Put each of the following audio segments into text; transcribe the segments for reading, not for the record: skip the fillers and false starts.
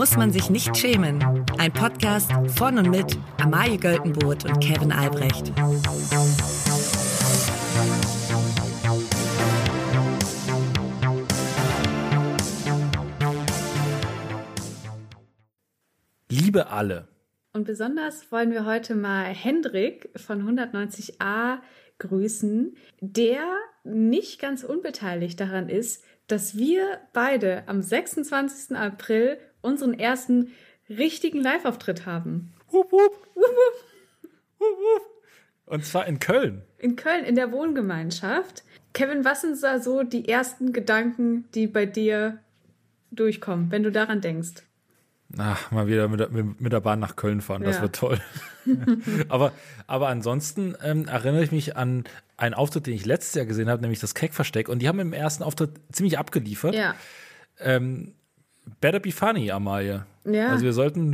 muss man sich nicht schämen. Ein Podcast von und mit Amalie Göltenboot und Kevin Albrecht. Liebe alle. Und besonders wollen wir heute mal Hendrik von 190a grüßen, der nicht ganz unbeteiligt daran ist, dass wir beide am 26. April unseren ersten richtigen Live-Auftritt haben. Wupp, wupp. Wupp, wupp. Wupp, wupp. Und zwar in Köln. In Köln, in der Wohngemeinschaft. Kevin, was sind da so die ersten Gedanken, die bei dir durchkommen, wenn du daran denkst? Ach, mal wieder mit der Bahn nach Köln fahren, das wird toll. aber ansonsten erinnere ich mich an einen Auftritt, den ich letztes Jahr gesehen habe, nämlich das Keckversteck. Und die haben im ersten Auftritt ziemlich abgeliefert. Ja. Better be funny, Amalie. Ja. Also wir sollten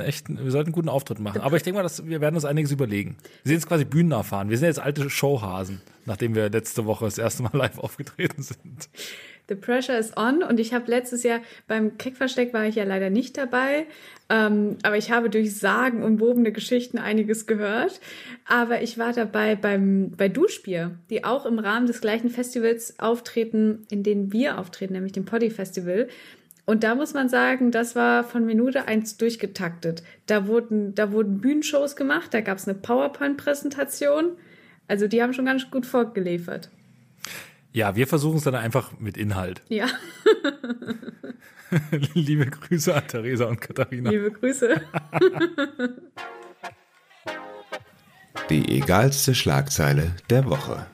echt einen guten Auftritt machen. Aber ich denke mal, wir werden uns einiges überlegen. Wir sind jetzt quasi bühnenerfahren. Wir sind jetzt alte Showhasen, nachdem wir letzte Woche das erste Mal live aufgetreten sind. The pressure is on, und ich habe letztes Jahr beim Keckversteck, war ich ja leider nicht dabei, aber ich habe durch sagenumwobene Geschichten einiges gehört, aber ich war dabei bei Duschbier, die auch im Rahmen des gleichen Festivals auftreten, in denen wir auftreten, nämlich dem Poddifestival. Und da muss man sagen, das war von Minute 1 durchgetaktet. Da wurden Bühnenshows gemacht, da gab es eine PowerPoint-Präsentation, also die haben schon ganz gut vorgeliefert. Ja, wir versuchen es dann einfach mit Inhalt. Ja. Liebe Grüße an Theresa und Katharina. Liebe Grüße. Die egalste Schlagzeile der Woche.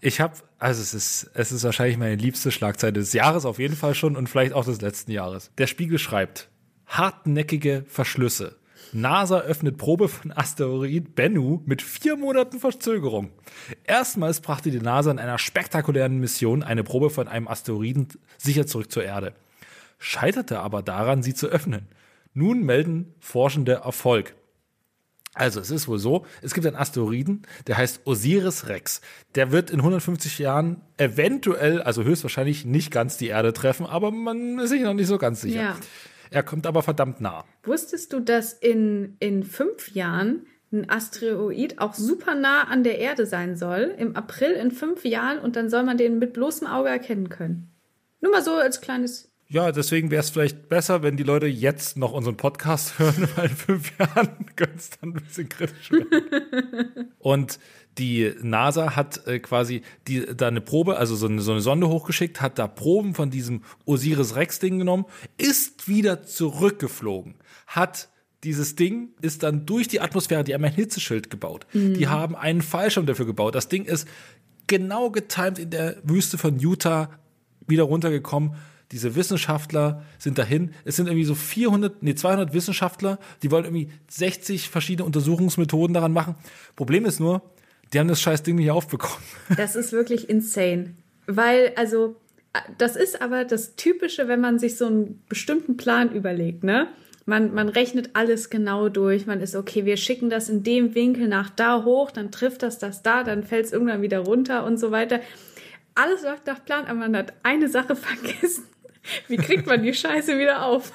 Es ist wahrscheinlich meine liebste Schlagzeile des Jahres, auf jeden Fall schon, und vielleicht auch des letzten Jahres. Der Spiegel schreibt: hartnäckige Verschlüsse. NASA öffnet Probe von Asteroid Bennu mit 4 Monaten Verzögerung. Erstmals brachte die NASA in einer spektakulären Mission eine Probe von einem Asteroiden sicher zurück zur Erde. Scheiterte aber daran, sie zu öffnen. Nun melden Forschende Erfolg. Also es ist wohl so, es gibt einen Asteroiden, der heißt Osiris Rex. Der wird in 150 Jahren eventuell, also höchstwahrscheinlich nicht ganz die Erde treffen, aber man ist sich noch nicht so ganz sicher. Ja. Er kommt aber verdammt nah. Wusstest du, dass in 5 Jahren ein Asteroid auch super nah an der Erde sein soll? Im April in 5 Jahren, und dann soll man den mit bloßem Auge erkennen können. Nur mal so als kleines... Ja, deswegen wäre es vielleicht besser, wenn die Leute jetzt noch unseren Podcast hören, weil in 5 Jahren könnte es dann ein bisschen kritisch werden. Und die NASA hat quasi da eine Probe, also so eine Sonde hochgeschickt, hat da Proben von diesem Osiris-Rex-Ding genommen, ist wieder zurückgeflogen, hat dieses Ding, ist dann durch die Atmosphäre, die haben ein Hitzeschild gebaut, die haben einen Fallschirm dafür gebaut, das Ding ist genau getimt in der Wüste von Utah wieder runtergekommen. Diese Wissenschaftler sind dahin. Es sind irgendwie so 200 Wissenschaftler, die wollen irgendwie 60 verschiedene Untersuchungsmethoden daran machen. Problem ist nur, die haben das scheiß Ding nicht aufbekommen. Das ist wirklich insane. Weil, also, das ist aber das Typische, wenn man sich so einen bestimmten Plan überlegt, ne? Man rechnet alles genau durch. Man ist, okay, wir schicken das in dem Winkel nach da hoch, dann trifft das da, dann fällt es irgendwann wieder runter und so weiter. Alles läuft nach Plan, aber man hat eine Sache vergessen. Wie kriegt man die Scheiße wieder auf?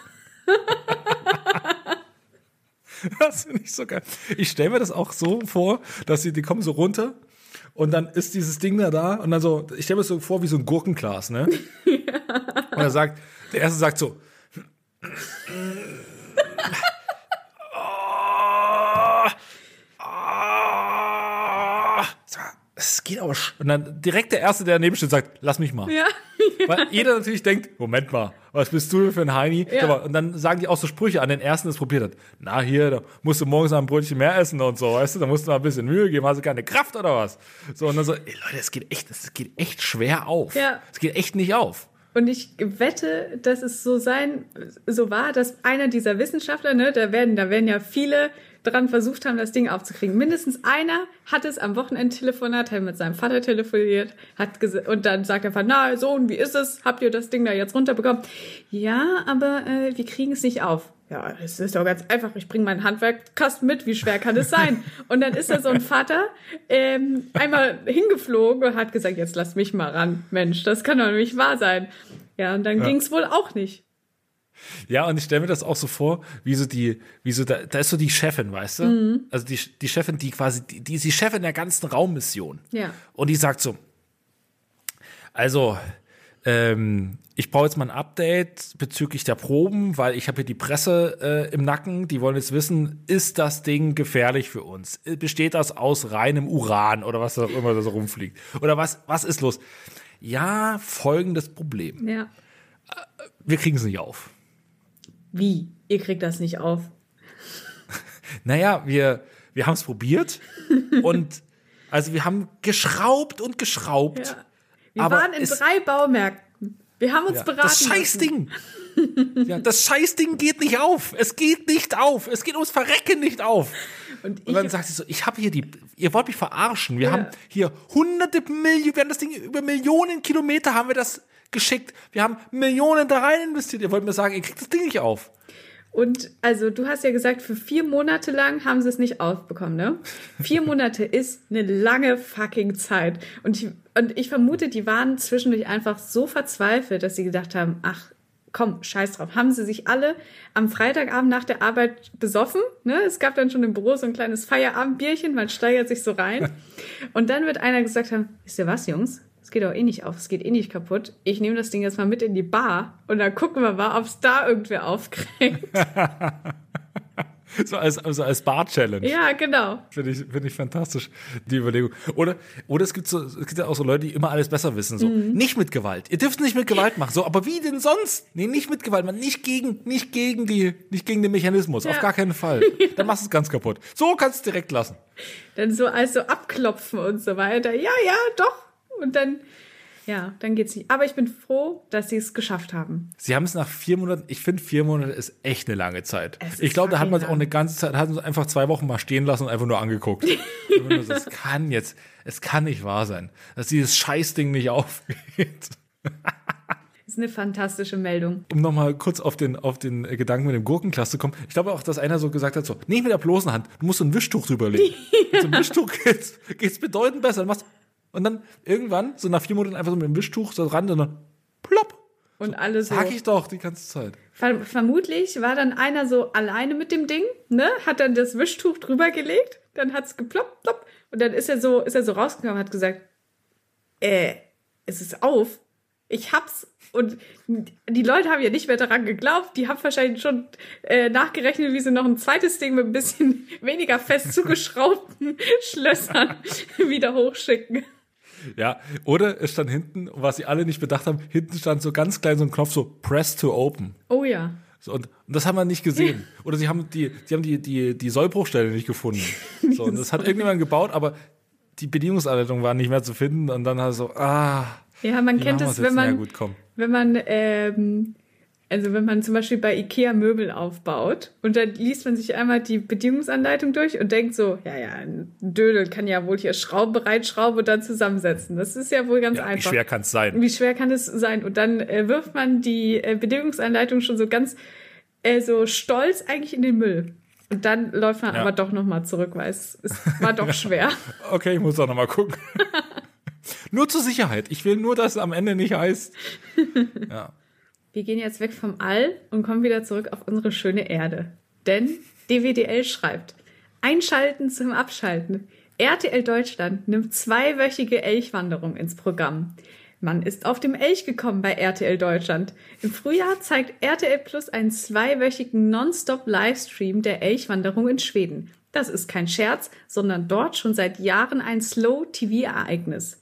Das finde ich so geil. Ich stelle mir das auch so vor, dass die kommen so runter und dann ist dieses Ding da und dann so, ich stelle mir das so vor wie so ein Gurkenglas, ne? Ja. Und er sagt, der Erste sagt so, es geht aber und dann direkt der Erste, der daneben steht, sagt, lass mich mal. Ja. Weil jeder natürlich denkt, Moment mal, was bist du denn für ein Heini? Ja. Und dann sagen die auch so Sprüche an den Ersten, der es probiert hat. Na hier, da musst du morgens noch ein Brötchen mehr essen und so, weißt du, da musst du mal ein bisschen Mühe geben, hast du keine Kraft oder was? So, und dann so, ey, Leute, es geht echt schwer auf. Ja. Es geht echt nicht auf. Und ich wette, dass es so war, dass einer dieser Wissenschaftler, ne, da werden ja viele dran versucht haben, das Ding aufzukriegen. Mindestens einer hat es am Wochenendtelefonat, hat mit seinem Vater telefoniert, und dann sagt er, na Sohn, wie ist es? Habt ihr das Ding da jetzt runterbekommen? Ja, aber wir kriegen es nicht auf. Ja, es ist doch ganz einfach, ich bringe meinen Handwerkskasten mit, wie schwer kann es sein? Und dann ist da so ein Vater einmal hingeflogen und hat gesagt, jetzt lass mich mal ran, Mensch, das kann doch nicht wahr sein. Ja, und dann ging es wohl auch nicht. Ja, und ich stelle mir das auch so vor, wie so da ist so die Chefin, weißt du? Mhm. Also die Chefin, die quasi, die ist die Chefin der ganzen Raummission. Ja. Und die sagt so, also, ich brauche jetzt mal ein Update bezüglich der Proben, weil ich habe hier die Presse im Nacken, die wollen jetzt wissen, ist das Ding gefährlich für uns? Besteht das aus reinem Uran oder was auch immer da so rumfliegt? Oder was ist los? Ja, folgendes Problem. Ja. Wir kriegen es nicht auf. Wie? Ihr kriegt das nicht auf? Naja, wir haben es probiert und also wir haben geschraubt. Ja. Wir waren in 3 Baumärkten. Wir haben uns beraten. Das Scheißding. Ja, das Scheißding geht nicht auf. Es geht nicht auf. Es geht ums Verrecken nicht auf. Und dann sagt sie so, ich habe hier ihr wollt mich verarschen. Wir haben hier wir haben das Ding über Millionen Kilometer haben wir das geschickt. Wir haben Millionen da rein investiert. Ihr wollt mir sagen, ihr kriegt das Ding nicht auf. Und also du hast ja gesagt, für 4 Monate lang haben sie es nicht aufbekommen, ne? 4 Monate ist eine lange fucking Zeit. Und ich vermute, die waren zwischendurch einfach so verzweifelt, dass sie gedacht haben, ach komm, scheiß drauf. Haben sie sich alle am Freitagabend nach der Arbeit besoffen, ne? Es gab dann schon im Büro so ein kleines Feierabendbierchen, man steigert sich so rein. Und dann wird einer gesagt haben, wisst ihr was, Jungs? Es geht auch eh nicht auf, es geht eh nicht kaputt. Ich nehme das Ding jetzt mal mit in die Bar und dann gucken wir mal, ob es da irgendwer aufkriegt. so als Bar-Challenge. Ja, genau. Finde ich fantastisch, die Überlegung. Oder es gibt ja auch so Leute, die immer alles besser wissen. So. Mhm. Nicht mit Gewalt. Ihr dürft nicht mit Gewalt machen. So, aber wie denn sonst? Nee, nicht mit Gewalt. Man, nicht gegen den Mechanismus. Ja. Auf gar keinen Fall. Ja. Dann machst du es ganz kaputt. So kannst du es direkt lassen. Dann so also abklopfen und so weiter. Ja, ja, doch. Und dann geht's nicht. Aber ich bin froh, dass sie es geschafft haben. Sie haben es nach 4 Monaten, ich finde 4 Monate ist echt eine lange Zeit. Ich glaube, da hat man es auch eine ganze Zeit, hat uns einfach 2 Wochen mal stehen lassen und einfach nur angeguckt. Es kann nicht wahr sein, dass dieses Scheißding nicht aufgeht. Das ist eine fantastische Meldung. Um nochmal kurz auf den Gedanken mit dem Gurkenglas zu kommen. Ich glaube auch, dass einer so gesagt hat, so, nicht mit der bloßen Hand, du musst so ein Wischtuch drüberlegen. Mit so einem Wischtuch geht's bedeutend besser. Du machst und dann irgendwann, so nach 4 Monaten, einfach so mit dem Wischtuch so ran und dann plopp. Und so, alle so. Sag ich doch die ganze Zeit. Vermutlich war dann einer so alleine mit dem Ding, ne? Hat dann das Wischtuch drüber gelegt, dann hat's geploppt, plopp. Und dann ist er so rausgekommen und hat gesagt, es ist auf. Ich hab's. Und die Leute haben ja nicht mehr daran geglaubt. Die haben wahrscheinlich schon nachgerechnet, wie sie noch ein zweites Ding mit ein bisschen weniger fest zugeschraubten Schlössern wieder hochschicken. Ja, oder es stand hinten, was sie alle nicht bedacht haben, hinten stand so ganz klein so ein Knopf, so Press to Open. Oh ja. So, und das haben wir nicht gesehen. Oder sie haben die Sollbruchstelle nicht gefunden. So, und das hat irgendjemand gebaut, aber die Bedienungsanleitung war nicht mehr zu finden. Und dann hat so, ja, man kennt es, wenn man zum Beispiel bei Ikea Möbel aufbaut und dann liest man sich einmal die Bedienungsanleitung durch und denkt so, ja, ein Dödel kann ja wohl hier Schrauben bereitschrauben und dann zusammensetzen. Das ist ja wohl ganz einfach. Wie schwer kann es sein? Wie schwer kann es sein? Und dann wirft man die Bedienungsanleitung schon so ganz so stolz eigentlich in den Müll. Und dann läuft man aber doch nochmal zurück, weil es war doch schwer. Okay, ich muss doch nochmal gucken. Nur zur Sicherheit. Ich will nur, dass es am Ende nicht heißt. Ja. Wir gehen jetzt weg vom All und kommen wieder zurück auf unsere schöne Erde. Denn DWDL schreibt, einschalten zum Abschalten. RTL Deutschland nimmt zweiwöchige Elchwanderung ins Programm. Man ist auf dem Elch gekommen bei RTL Deutschland. Im Frühjahr zeigt RTL Plus einen zweiwöchigen Nonstop-Livestream der Elchwanderung in Schweden. Das ist kein Scherz, sondern dort schon seit Jahren ein Slow-TV-Ereignis.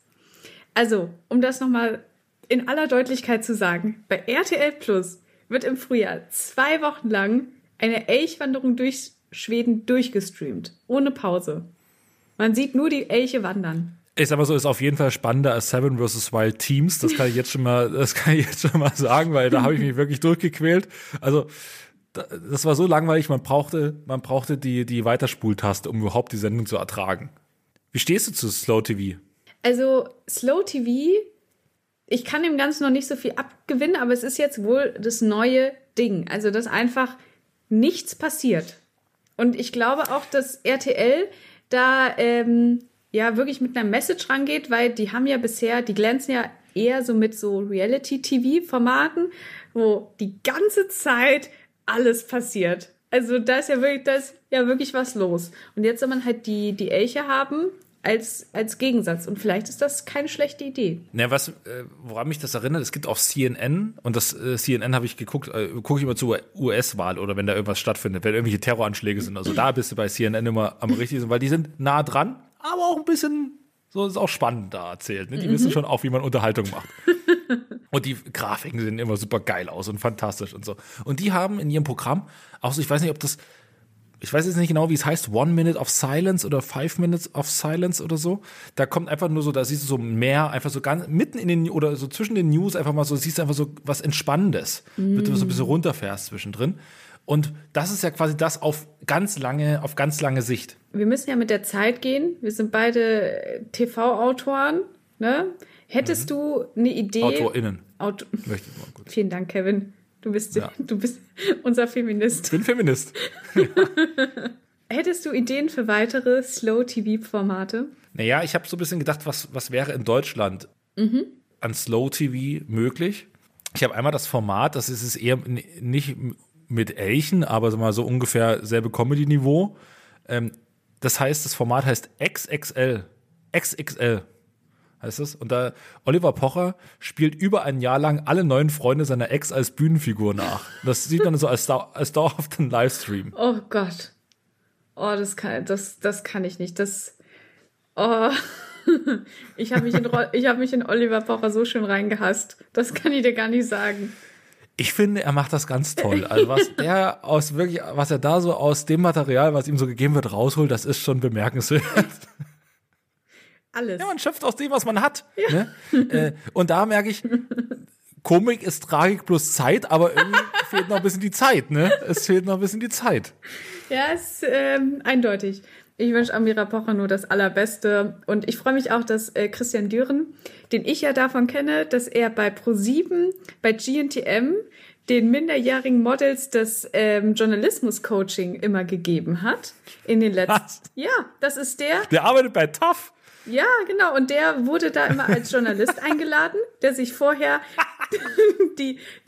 Also, um das nochmal in aller Deutlichkeit zu sagen, bei RTL Plus wird im Frühjahr 2 Wochen lang eine Elchwanderung durch Schweden durchgestreamt, ohne Pause. Man sieht nur die Elche wandern. Ich sag mal so, ist auf jeden Fall spannender als Seven vs. Wild Teams, das kann ich jetzt schon mal sagen, weil da habe ich mich wirklich durchgequält. Also, das war so langweilig, man brauchte die Weiterspultaste, um überhaupt die Sendung zu ertragen. Wie stehst du zu Slow TV? Also, Slow TV, ich kann dem Ganzen noch nicht so viel abgewinnen, aber es ist jetzt wohl das neue Ding. Also, dass einfach nichts passiert. Und ich glaube auch, dass RTL da wirklich mit einer Message rangeht, weil die haben ja bisher, die glänzen ja eher so mit so Reality-TV-Formaten, wo die ganze Zeit alles passiert. Also da ist ja wirklich was los. Und jetzt soll man halt die Elche haben als Gegensatz. Und vielleicht ist das keine schlechte Idee. Ja, woran mich das erinnert, es gibt auf CNN, und das CNN habe ich geguckt, gucke ich immer zur US-Wahl oder wenn da irgendwas stattfindet, wenn irgendwelche Terroranschläge sind. Also da bist du bei CNN immer am richtigsten, weil die sind nah dran, aber auch ein bisschen, so ist auch spannend da erzählt. Ne? Die wissen schon auch, wie man Unterhaltung macht. Und die Grafiken sehen immer super geil aus und fantastisch und so. Und die haben in ihrem Programm auch so, ich weiß jetzt nicht genau, wie es heißt, 1 Minute of Silence oder 5 Minutes of Silence oder so. Da kommt einfach nur so, da siehst du so mehr, einfach so ganz mitten in den, oder so zwischen den News einfach mal so, siehst du einfach so was Entspannendes, damit du so ein bisschen runterfährst zwischendrin. Und das ist ja quasi das auf ganz lange Sicht. Wir müssen ja mit der Zeit gehen. Wir sind beide TV-Autoren, ne? Hättest du eine Idee? AutorInnen. Möchte ich mal kurz. Vielen Dank, Kevin. Du bist unser Feminist. Ich bin Feminist. Ja. Hättest du Ideen für weitere Slow-TV-Formate? Naja, ich habe so ein bisschen gedacht, was wäre in Deutschland an Slow-TV möglich? Ich habe einmal das Format, das ist eher nicht mit Elchen, aber mal so ungefähr selbe Comedy-Niveau. Das heißt, das Format heißt XXL. XXL heißt es. Und da Oliver Pocher spielt über ein Jahr lang alle 9 Freunde seiner Ex als Bühnenfigur nach. Das sieht man so als dauerhaften Livestream. Oh Gott. Oh, das kann ich nicht. Ich habe mich in Oliver Pocher so schön reingehasst. Das kann ich dir gar nicht sagen. Ich finde, er macht das ganz toll. Also was er da so aus dem Material, was ihm so gegeben wird, rausholt, das ist schon bemerkenswert. Alles. Ja, man schöpft aus dem, was man hat. Ja. Ne? Und da merke ich, Komik ist Tragik plus Zeit, aber irgendwie fehlt noch ein bisschen die Zeit. Ne? Es fehlt noch ein bisschen die Zeit. Ja, ist eindeutig. Ich wünsche Amira Pocher nur das Allerbeste. Und ich freue mich auch, dass Christian Düren, den ich ja davon kenne, dass er bei Pro Sieben, bei GNTM, den minderjährigen Models das Journalismus-Coaching immer gegeben hat. In den letzten... Was? Ja, das ist der... Der arbeitet bei TAF. Ja, genau. Und der wurde da immer als Journalist eingeladen, der sich vorher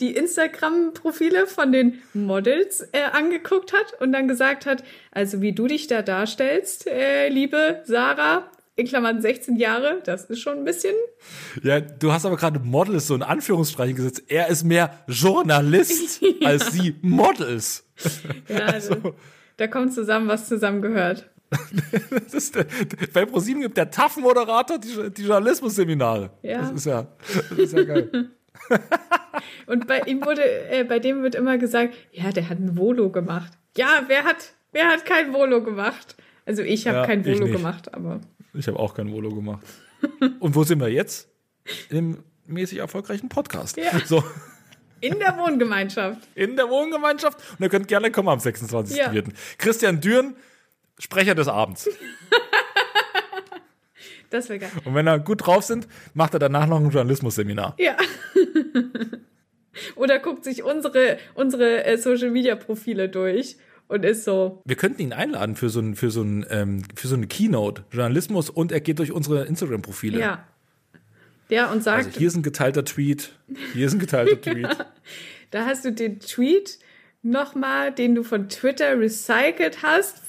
die Instagram-Profile von den Models angeguckt hat und dann gesagt hat, also wie du dich da darstellst, liebe Sarah, in Klammern 16 Jahre, das ist schon ein bisschen... Ja, du hast aber gerade Models so in Anführungsstrichen gesetzt. Er ist mehr Journalist als sie Models. Ja, also da kommt zusammen, was zusammengehört. Bei ProSieben gibt der TAF-Moderator die Journalismus-Seminare. Ja. Das ist ja geil. Und bei dem wird immer gesagt, ja, der hat ein Volo gemacht. Ja, wer hat kein Volo gemacht? Also ich habe kein Volo gemacht, aber... Ich habe auch kein Volo gemacht. Und wo sind wir jetzt? Im mäßig erfolgreichen Podcast. Ja. So. In der Wohngemeinschaft. In der Wohngemeinschaft. Und ihr könnt gerne kommen am 26.04. Ja. Christian Düren, Sprecher des Abends. Das wäre geil. Und wenn er gut drauf sind, macht er danach noch ein Journalismus-Seminar. Ja. Oder guckt sich unsere Social-Media-Profile durch und ist so. Wir könnten ihn einladen für so eine Keynote, Journalismus, und er geht durch unsere Instagram-Profile. Ja. Ja, und sagt. Also hier ist ein geteilter Tweet. Hier ist ein geteilter Tweet. Da hast du den Tweet nochmal, den du von Twitter recycelt hast,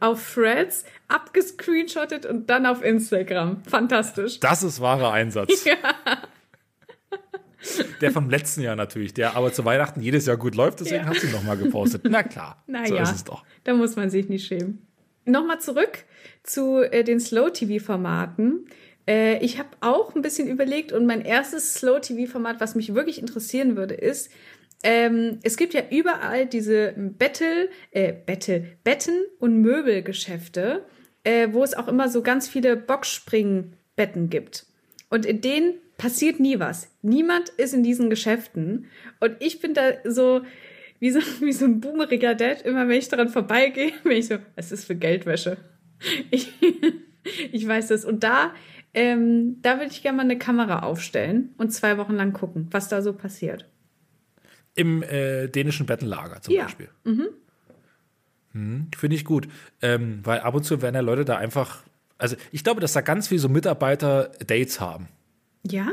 auf Threads abgescreenshottet und dann auf Instagram. Fantastisch. Das ist wahrer Einsatz. Ja. Der vom letzten Jahr natürlich, der aber zu Weihnachten jedes Jahr gut läuft, deswegen hast du ihn nochmal gepostet. Na klar, so ist es doch. Da muss man sich nicht schämen. Nochmal zurück zu den Slow-TV-Formaten. Ich habe auch ein bisschen überlegt und mein erstes Slow-TV-Format, was mich wirklich interessieren würde, ist, es gibt ja überall diese Betten- und Möbelgeschäfte, wo es auch immer so ganz viele Boxspringbetten gibt. Und in denen passiert nie was. Niemand ist in diesen Geschäften. Und ich bin da so wie so ein boomeriger Dad, immer wenn ich daran vorbeigehe, bin ich so, es ist für Geldwäsche. Ich weiß das. Und da würde ich gerne mal eine Kamera aufstellen und 2 Wochen lang gucken, was da so passiert. Im dänischen Bettenlager zum Beispiel. Finde ich gut. Weil ab und zu werden ja Leute da einfach, also ich glaube, dass da ganz viele so Mitarbeiter Dates haben. Ja?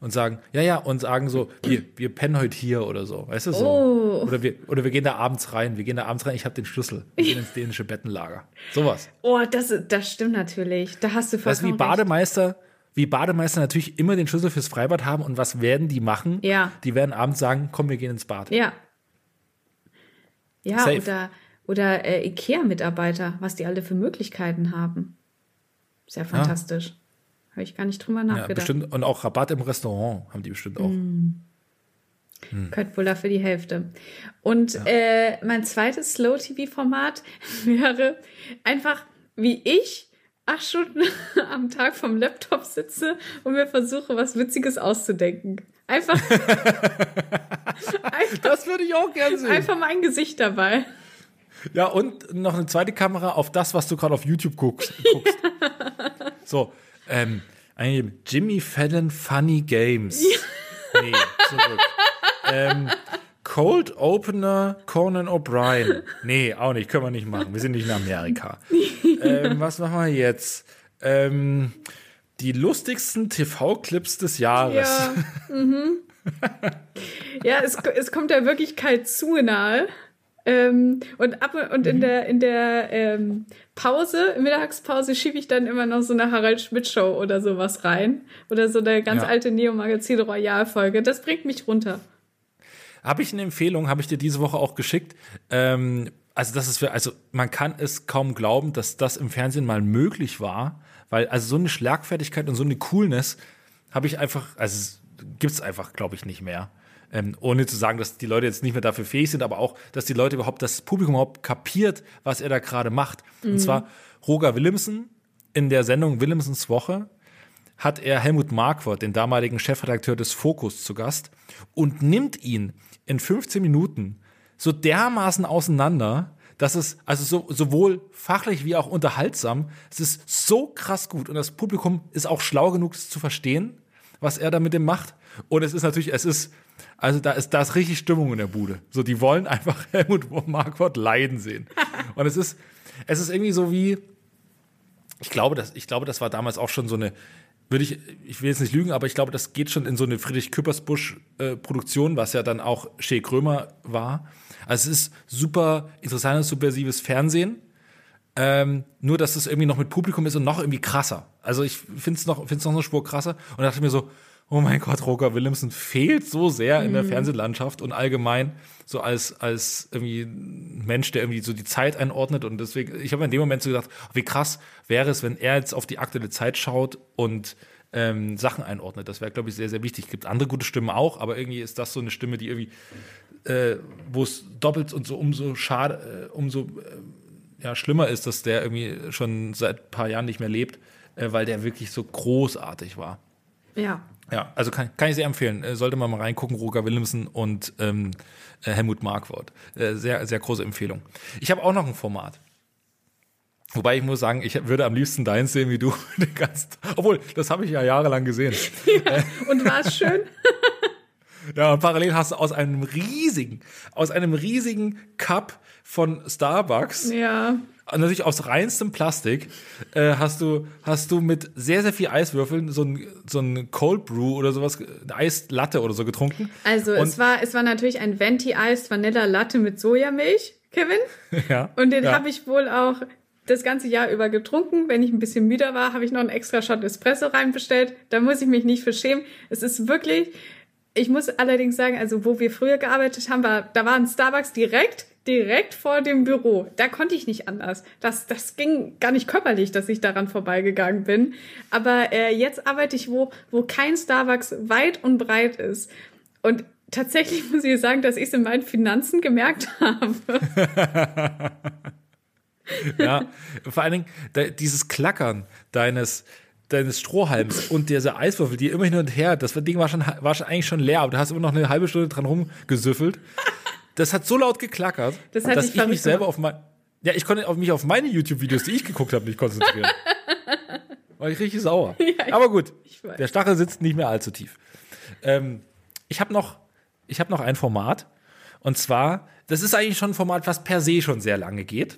und sagen, und sagen so, wir pennen heute hier oder so, weißt du so. Oh. Oder wir gehen da abends rein, ich habe den Schlüssel, wir gehen ins dänische Bettenlager, sowas. Oh, das stimmt natürlich, da hast du vollkommen recht. Wie Bademeister natürlich immer den Schlüssel fürs Freibad haben und was werden die machen? Ja. Die werden abends sagen, komm, wir gehen ins Bad. Ja. Ja, safe. Oder IKEA-Mitarbeiter, was die alle für Möglichkeiten haben. Sehr fantastisch. Ja. Habe ich gar nicht drüber nachgedacht. Ja, bestimmt, und auch Rabatt im Restaurant haben die bestimmt auch. Könnt wohl dafür die Hälfte. Und mein zweites Slow-TV-Format wäre einfach, wie ich 8 Stunden am Tag vom Laptop sitze und mir versuche, was Witziges auszudenken. Einfach das würde ich auch gerne sehen. Einfach mein Gesicht dabei. Ja, und noch eine zweite Kamera auf das, was du gerade auf YouTube guckst. Ja. So, Jimmy Fallon Funny Games. Ja. Nee, zurück. Cold Opener Conan O'Brien. Nee, auch nicht, können wir nicht machen. Wir sind nicht in Amerika. Was machen wir jetzt? Die lustigsten TV-Clips des Jahres. Ja, ja, es kommt der Wirklichkeit zu nahe. Und in der Pause, Mittagspause, schiebe ich dann immer noch so eine Harald-Schmidt-Show oder sowas rein. Oder so eine ganz alte Neo-Magazin-Royal-Folge. Das bringt mich runter. Habe ich eine Empfehlung, habe ich dir diese Woche auch geschickt. Man kann es kaum glauben, dass das im Fernsehen mal möglich war. Weil, so eine Schlagfertigkeit und so eine Coolness habe ich einfach, gibt es einfach, glaube ich, nicht mehr. Ohne zu sagen, dass die Leute jetzt nicht mehr dafür fähig sind, aber auch, dass die Leute überhaupt, das Publikum überhaupt kapiert, was er da gerade macht. Und zwar Roger Willemsen in der Sendung Willemsens Woche hat er Helmut Markwort, den damaligen Chefredakteur des Focus, zu Gast und nimmt ihn in 15 Minuten so dermaßen auseinander, dass es sowohl fachlich wie auch unterhaltsam, es ist so krass gut und das Publikum ist auch schlau genug, es zu verstehen, was er da mit dem macht. Und da ist richtig Stimmung in der Bude. So, die wollen einfach Helmut Markwort leiden sehen. Und es ist irgendwie so wie, ich glaube, das war damals auch schon so eine, ich will jetzt nicht lügen, aber ich glaube, das geht schon in so eine Friedrich-Küppersbusch-Produktion, was ja dann auch Chez Krömer war. Also es ist super interessantes, subversives Fernsehen. Nur, dass es irgendwie noch mit Publikum ist und noch irgendwie krasser. Also ich finde es noch eine Spur krasser. Und dachte mir so, oh mein Gott, Roger Willemsen fehlt so sehr in der Fernsehlandschaft und allgemein so als irgendwie Mensch, der irgendwie so die Zeit einordnet und deswegen, ich habe in dem Moment so gedacht, wie krass wäre es, wenn er jetzt auf die aktuelle Zeit schaut und Sachen einordnet. Das wäre, glaube ich, sehr, sehr wichtig. Es gibt andere gute Stimmen auch, aber irgendwie ist das so eine Stimme, die irgendwie, wo es doppelt und so umso schlimmer ist, dass der irgendwie schon seit ein paar Jahren nicht mehr lebt, weil der wirklich so großartig war. Ja. Ja, also kann ich sehr empfehlen. Sollte man mal reingucken, Roger Willemsen und Helmut Markwort. Sehr, sehr große Empfehlung. Ich habe auch noch ein Format. Wobei ich muss sagen, ich würde am liebsten deins sehen, wie du den ganzen Tag. Obwohl, das habe ich ja jahrelang gesehen. Ja, und war es schön? Ja, und parallel hast du aus einem riesigen Cup von Starbucks, natürlich aus reinstem Plastik, hast du mit sehr, sehr viel Eiswürfeln so ein Cold Brew oder sowas, eine Eislatte oder so getrunken. Also es war natürlich ein Venti-Eis Vanilla Latte mit Sojamilch, Kevin. Ja. Und den habe ich wohl auch das ganze Jahr über getrunken. Wenn ich ein bisschen müder war, habe ich noch einen extra Shot Espresso reinbestellt. Da muss ich mich nicht für schämen. Es ist wirklich... Ich muss allerdings sagen, also wo wir früher gearbeitet haben, da war ein Starbucks direkt vor dem Büro. Da konnte ich nicht anders. Das ging gar nicht körperlich, dass ich daran vorbeigegangen bin. Aber jetzt arbeite ich wo kein Starbucks weit und breit ist. Und tatsächlich muss ich sagen, dass ich es in meinen Finanzen gemerkt habe. Ja, vor allen Dingen dieses Klackern deines Strohhalms und dieser Eiswürfel, die immer hin und her, das Ding war schon eigentlich schon leer, aber du hast immer noch eine halbe Stunde dran rumgesüffelt. Das hat so laut geklackert, dass ich mich selber ich konnte mich auf meine YouTube-Videos, die ich geguckt habe, nicht konzentrieren. War ich richtig sauer. Ja, aber gut, der Stachel sitzt nicht mehr allzu tief. Ich habe noch ein Format und zwar, das ist eigentlich schon ein Format, was per se schon sehr lange geht,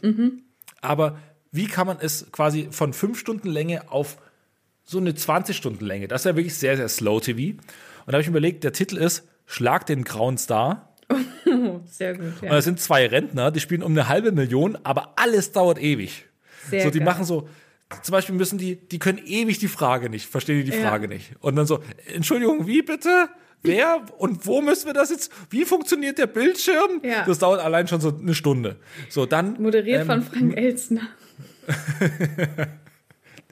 aber wie kann man es quasi von 5 Stunden Länge auf so eine 20-Stunden-Länge. Das ist ja wirklich sehr, sehr Slow-TV. Und da habe ich mir überlegt, der Titel ist Schlag den grauen Star. Sehr gut, ja. Und das sind zwei Rentner, die spielen um 500.000, aber alles dauert ewig. Sehr so, die geil. Machen so, zum Beispiel müssen die können ewig die Frage nicht, verstehen die Frage nicht. Und dann so, Entschuldigung, wie bitte? Wer und wo müssen wir das jetzt? Wie funktioniert der Bildschirm? Ja. Das dauert allein schon so eine Stunde. So, dann, moderiert von Frank Elstner.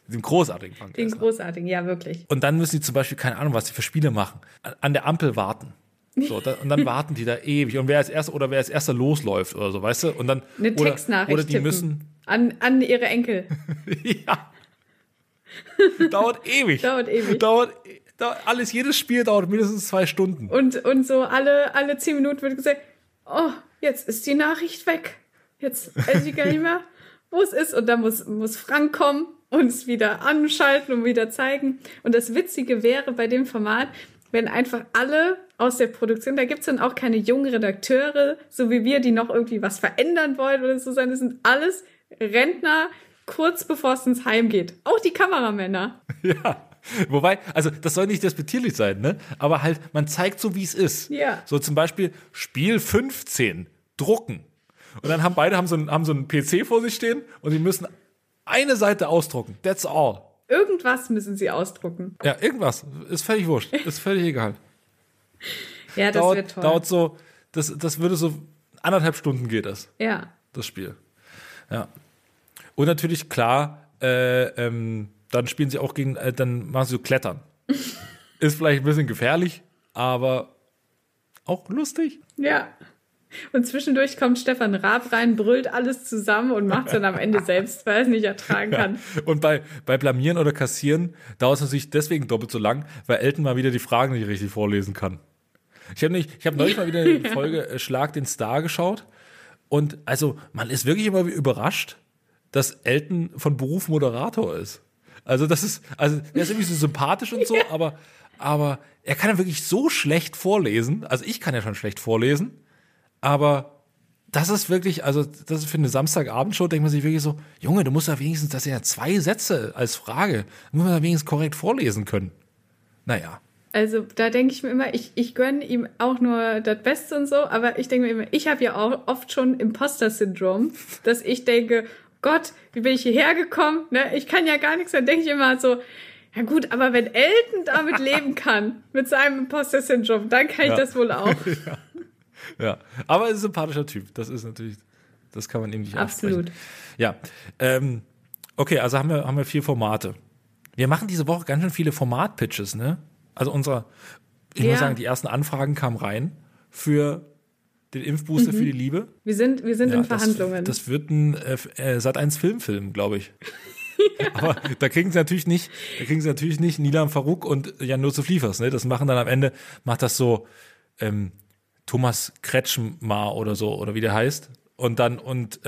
Den großartigen Frank Elstner. Den großartigen, ja, wirklich. Und dann müssen die zum Beispiel, keine Ahnung, was die für Spiele machen, an der Ampel warten. So, und dann warten die da ewig. Und wer als erster losläuft oder so, weißt du? Und dann eine Textnachricht oder die müssen an ihre Enkel. Ja. Dauert ewig. Jedes Spiel dauert mindestens 2 Stunden. Und so alle 10 Minuten wird gesagt, oh, jetzt ist die Nachricht weg. Jetzt weiß ich gar nicht mehr, wo es ist. Und dann muss Frank kommen und es wieder anschalten und wieder zeigen. Und das Witzige wäre bei dem Format, wenn einfach alle aus der Produktion, da gibt es dann auch keine jungen Redakteure, so wie wir, die noch irgendwie was verändern wollen oder so sein, das sind alles Rentner, kurz bevor es ins Heim geht. Auch die Kameramänner. Ja, wobei, also das soll nicht despektierlich sein, ne? Aber halt, man zeigt so, wie es ist. Ja. So zum Beispiel Spiel 15, drucken. Und dann haben beide haben so einen PC vor sich stehen und die müssen eine Seite ausdrucken. That's all. Irgendwas müssen sie ausdrucken. Ja, irgendwas. Ist völlig wurscht. Ist völlig egal. Ja, das wird toll. Dauert so, das würde so 1,5 Stunden geht das. Ja. Das Spiel. Ja. Und natürlich, klar, dann spielen sie auch gegen, dann machen sie so Klettern. Ist vielleicht ein bisschen gefährlich, aber auch lustig. Ja. Und zwischendurch kommt Stefan Raab rein, brüllt alles zusammen und macht es dann am Ende selbst, weil er es nicht ertragen kann. Ja. Und bei Blamieren oder Kassieren dauert es natürlich deswegen doppelt so lang, weil Elton mal wieder die Fragen nicht richtig vorlesen kann. Ich hab neulich mal wieder die Folge Schlag den Star geschaut. Und also, man ist wirklich immer überrascht, dass Elton von Beruf Moderator ist. Also, der ist irgendwie so sympathisch und so, ja. aber er kann ja wirklich so schlecht vorlesen. Also, ich kann ja schon schlecht vorlesen. Aber das ist wirklich, also das ist für eine Samstagabendshow, denkt man sich wirklich so, Junge, du musst ja wenigstens, das sind ja 2 Sätze als Frage, muss man ja wenigstens korrekt vorlesen können. Naja. Also da denke ich mir immer, ich gönne ihm auch nur das Beste und so, aber ich denke mir immer, ich habe ja auch oft schon Imposter-Syndrom, dass ich denke, Gott, wie bin ich hierher gekommen, ne? Ich kann ja gar nichts, dann denke ich immer so, ja gut, aber wenn Elton damit leben kann, mit seinem Imposter-Syndrom, dann kann ich das wohl auch. Ja. Ja, aber er ist ein sympathischer Typ. Das ist natürlich, das kann man ihm nicht absprechen. Absolut. Ja, okay, also haben wir 4 Formate. Wir machen diese Woche ganz schön viele Format-Pitches, ne? Also ich muss sagen, die ersten Anfragen kamen rein für den Impfbooster für die Liebe. Wir sind in Verhandlungen. Das wird ein Sat.1 Filmfilm, glaube ich. Ja. Aber da kriegen sie natürlich nicht Nilan Farouk und Jan Josef Liefers, ne? Das machen dann am Ende, macht das so, Thomas Kretschmer oder so, oder wie der heißt. Und dann, und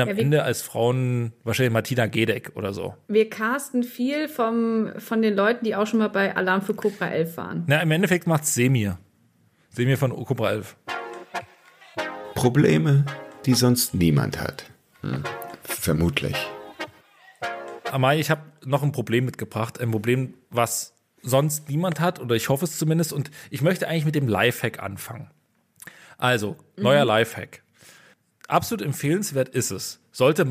am Ende als Frauen wahrscheinlich Martina Gedeck oder so. Wir casten viel von den Leuten, die auch schon mal bei Alarm für Cobra 11 waren. Na, im Endeffekt macht's Semir. Semir von Cobra 11. Probleme, die sonst niemand hat. Vermutlich. Amalie, ich habe noch ein Problem mitgebracht. Ein Problem, was sonst niemand hat, oder ich hoffe es zumindest. Und ich möchte eigentlich mit dem Lifehack anfangen. Also, neuer Lifehack. Absolut empfehlenswert ist es. Sollte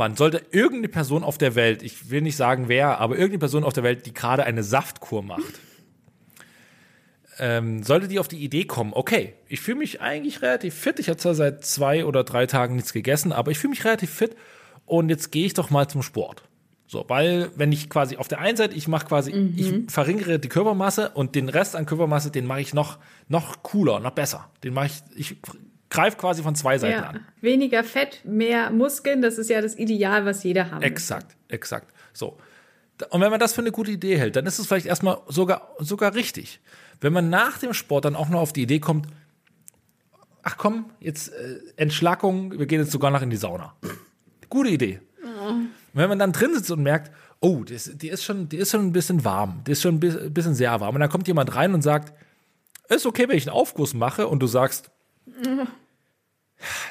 irgendeine Person auf der Welt, ich will nicht sagen wer, aber irgendeine Person auf der Welt, die gerade eine Saftkur macht, sollte die auf die Idee kommen, okay, ich fühle mich eigentlich relativ fit, ich habe zwar seit 2 oder 3 Tagen nichts gegessen, aber ich fühle mich relativ fit und jetzt gehe ich doch mal zum Sport. So, weil, wenn ich quasi auf der einen Seite, ich verringere die Körpermasse und den Rest an Körpermasse, den mache ich noch cooler, noch besser. Den mache ich greife quasi von 2 Seiten an. Weniger Fett, mehr Muskeln, das ist ja das Ideal, was jeder haben will. Exakt. So. Und wenn man das für eine gute Idee hält, dann ist es vielleicht erstmal sogar richtig. Wenn man nach dem Sport dann auch noch auf die Idee kommt, ach komm, jetzt Entschlackung, wir gehen jetzt sogar noch in die Sauna. Gute Idee. Und wenn man dann drin sitzt und merkt, oh, die ist schon ein bisschen warm, die ist schon ein bisschen sehr warm. Und dann kommt jemand rein und sagt, ist okay, wenn ich einen Aufguss mache. Und du sagst,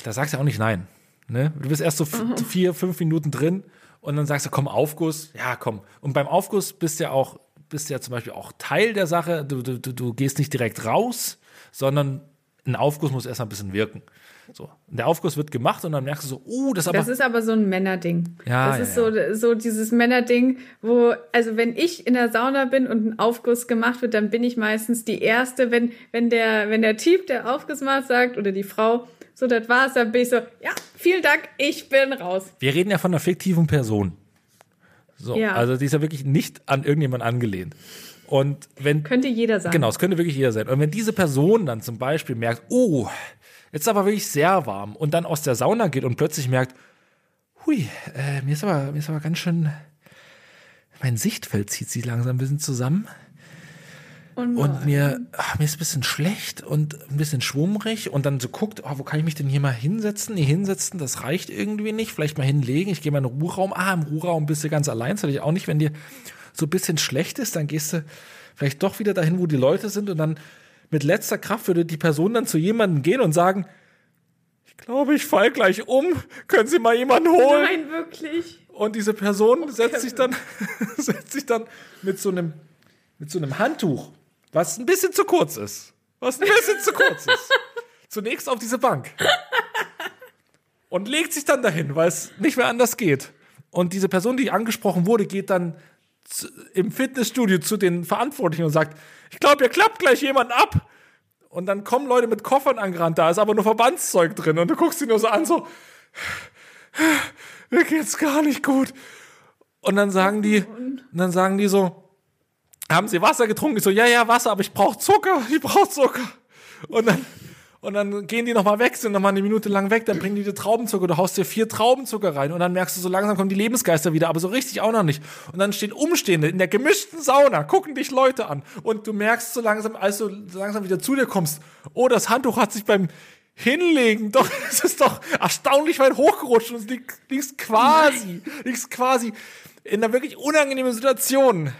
da sagst du auch nicht nein. Ne? Du bist erst so 4, 5 Minuten drin und dann sagst du, komm, Aufguss. Ja, komm. Und beim Aufguss bist du ja auch, bist ja zum Beispiel auch Teil der Sache. Du gehst nicht direkt raus, sondern ein Aufguss muss erstmal ein bisschen wirken. So. Der Aufguss wird gemacht und dann merkst du so, das ist aber... Das ist aber so ein Männerding. Ja, das ist so dieses Männerding, wo, also wenn ich in der Sauna bin und ein Aufguss gemacht wird, dann bin ich meistens die Erste, wenn der Typ, der Aufguss macht, sagt, oder die Frau, so, das war's, dann bin ich so, ja, vielen Dank, ich bin raus. Wir reden ja von einer fiktiven Person. So, ja. Also die ist ja wirklich nicht an irgendjemand angelehnt. Und wenn, könnte jeder sein. Genau, es könnte wirklich jeder sein. Und wenn diese Person dann zum Beispiel merkt, jetzt ist aber wirklich sehr warm und dann aus der Sauna geht und plötzlich merkt, mir ist aber ganz schön, mein Sichtfeld zieht sich langsam ein bisschen zusammen. Und mir ist ein bisschen schlecht und ein bisschen schwummrig und dann so guckt, wo kann ich mich denn hier mal hinsetzen? Hier hinsetzen, das reicht irgendwie nicht. Vielleicht mal hinlegen, ich gehe mal in den Ruheraum. Im Ruheraum bist du ganz allein, das hatte ich auch nicht. Wenn dir so ein bisschen schlecht ist, dann gehst du vielleicht doch wieder dahin, wo die Leute sind und dann mit letzter Kraft würde die Person dann zu jemandem gehen und sagen, ich glaube, ich fall gleich um, können Sie mal jemanden holen? Nein, wirklich. Und diese Person setzt sich dann mit so einem Handtuch, was ein bisschen zu kurz ist. Zunächst auf diese Bank. Und legt sich dann dahin, weil es nicht mehr anders geht. Und diese Person, die angesprochen wurde, geht dann im Fitnessstudio zu den Verantwortlichen und sagt, ich glaube, ihr klappt gleich jemanden ab. Und dann kommen Leute mit Koffern angerannt, da ist aber nur Verbandszeug drin. Und du guckst sie nur so an, so, mir geht's gar nicht gut. Und dann sagen die so, haben Sie Wasser getrunken? Ich so, ja, Wasser, aber ich brauche Zucker. Und dann gehen die nochmal weg, sind nochmal eine Minute lang weg, dann bringen die dir Traubenzucker, du haust dir 4 Traubenzucker rein und dann merkst du, so langsam kommen die Lebensgeister wieder, aber so richtig auch noch nicht. Und dann stehen Umstehende in der gemischten Sauna, gucken dich Leute an und du merkst so langsam, als du langsam wieder zu dir kommst, das Handtuch hat sich beim Hinlegen, doch, es ist doch erstaunlich weit hochgerutscht und liegst quasi in einer wirklich unangenehmen Situation.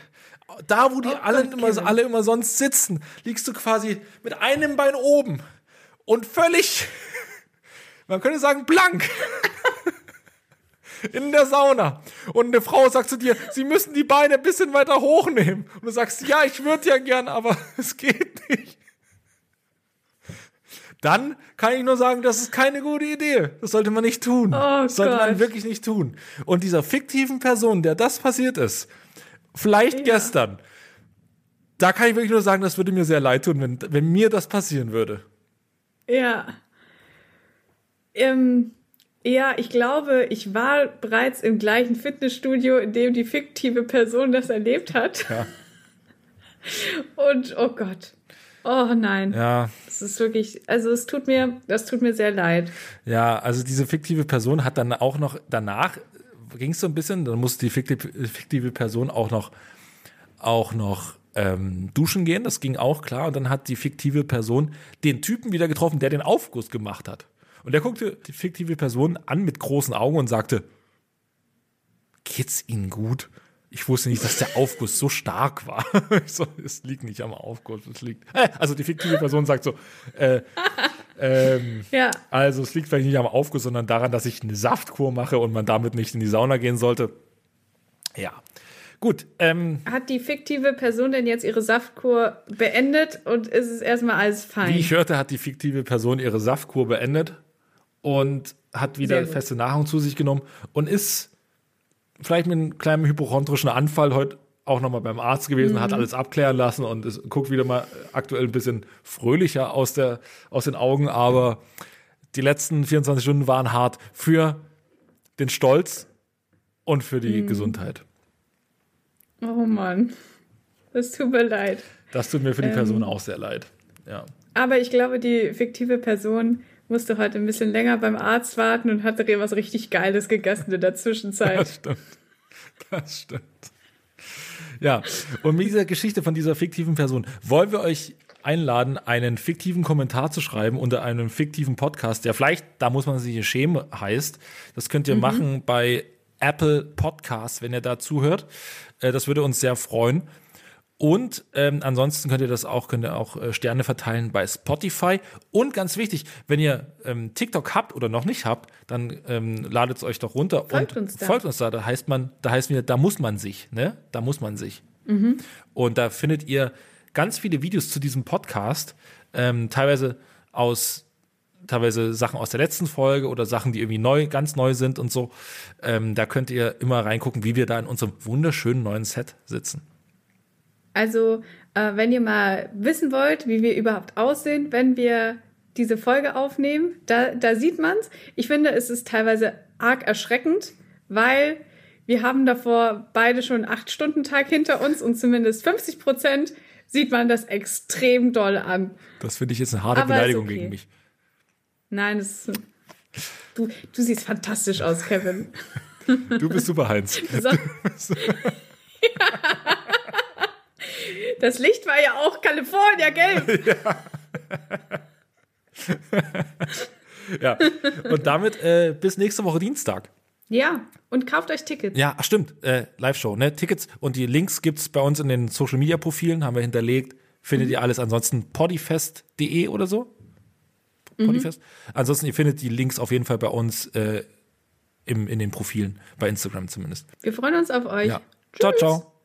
Da, wo die alle immer sonst sitzen, liegst du quasi mit einem Bein oben und völlig, man könnte sagen, blank in der Sauna. Und eine Frau sagt zu dir, sie müssen die Beine ein bisschen weiter hochnehmen. Und du sagst, ja, ich würde ja gern, aber es geht nicht. Dann kann ich nur sagen, das ist keine gute Idee. Das sollte man nicht tun. Das sollte man wirklich nicht tun. Und dieser fiktiven Person, der das passiert ist, vielleicht gestern. Da kann ich wirklich nur sagen, das würde mir sehr leid tun, wenn mir das passieren würde. Ja. Ich glaube, ich war bereits im gleichen Fitnessstudio, in dem die fiktive Person das erlebt hat. Ja. Und, oh Gott. Oh nein. Ja. Es ist wirklich, also das tut mir sehr leid. Ja, also diese fiktive Person hat dann auch noch danach ging es so ein bisschen, dann musste die fiktive Person auch noch duschen gehen, das ging auch klar. Und dann hat die fiktive Person den Typen wieder getroffen, der den Aufguss gemacht hat. Und der guckte die fiktive Person an mit großen Augen und sagte, geht's Ihnen gut? Ich wusste nicht, dass der Aufguss so stark war. Ich so, es liegt nicht am Aufguss, es liegt... Also die fiktive Person sagt so, also es liegt vielleicht nicht am Aufguss, sondern daran, dass ich eine Saftkur mache und man damit nicht in die Sauna gehen sollte. Ja, gut. Hat die fiktive Person denn jetzt ihre Saftkur beendet und ist es erstmal alles fein? Wie ich hörte, hat die fiktive Person ihre Saftkur beendet und hat wieder feste Nahrung zu sich genommen und ist vielleicht mit einem kleinen hypochondrischen Anfall heute auch nochmal beim Arzt gewesen, hat alles abklären lassen und guckt wieder mal aktuell ein bisschen fröhlicher aus den Augen, aber die letzten 24 Stunden waren hart für den Stolz und für die Gesundheit. Oh Mann, das tut mir leid. Das tut mir für die Person auch sehr leid, ja. Aber ich glaube, die fiktive Person musste heute ein bisschen länger beim Arzt warten und hatte was richtig Geiles gegessen in der Zwischenzeit. Das stimmt. Ja, und mit dieser Geschichte von dieser fiktiven Person wollen wir euch einladen, einen fiktiven Kommentar zu schreiben unter einem fiktiven Podcast, der vielleicht, da muss man sich hier schämen, heißt. Das könnt ihr machen bei Apple Podcasts, wenn ihr da zuhört. Das würde uns sehr freuen. Und ansonsten könnt ihr auch Sterne verteilen bei Spotify. Und ganz wichtig, wenn ihr TikTok habt oder noch nicht habt, dann ladet es euch doch runter. Folgt uns da. Da heißt man, da muss man sich, ne? Da muss man sich. Mhm. Und da findet ihr ganz viele Videos zu diesem Podcast, teilweise Sachen aus der letzten Folge oder Sachen, die irgendwie neu, ganz neu sind und so. Da könnt ihr immer reingucken, wie wir da in unserem wunderschönen neuen Set sitzen. Also, wenn ihr mal wissen wollt, wie wir überhaupt aussehen, wenn wir diese Folge aufnehmen, da sieht man's. Ich finde, es ist teilweise arg erschreckend, weil wir haben davor beide schon einen 8-Stunden-Tag hinter uns und zumindest 50% sieht man das extrem doll an. Das finde ich jetzt eine harte Beleidigung gegen mich. Nein, das ist, du siehst fantastisch aus, Kevin. Du bist super, Heinz. So. Ja. Das Licht war ja auch California gelb. Ja. Ja. Und damit bis nächste Woche Dienstag. Ja, und kauft euch Tickets. Ja, stimmt. Live-Show, ne? Tickets und die Links gibt's bei uns in den Social-Media-Profilen, haben wir hinterlegt. Findet ihr alles ansonsten poddifest.de oder so? Poddifest. Mhm. Ansonsten, ihr findet die Links auf jeden Fall bei uns in den Profilen, bei Instagram zumindest. Wir freuen uns auf euch. Ja. Ciao, ciao.